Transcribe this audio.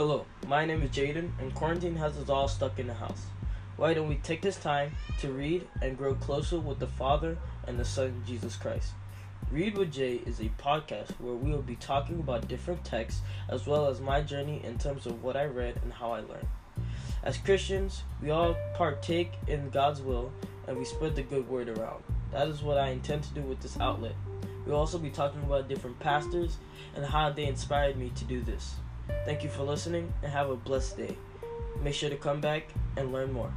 Hello, my name is Jaden, and quarantine has us all stuck in the house. Why don't we take this time to read and grow closer with the Father and the Son, Jesus Christ? Read with Jay is a podcast where we will be talking about different texts as well as my journey in terms of what I read and how I learned. As Christians, we all partake in God's will and we spread the good word around. That is what I intend to do with this outlet. We'll also be talking about different pastors and how they inspired me to do this. Thank you for listening and have a blessed day. Make sure to come back and learn more.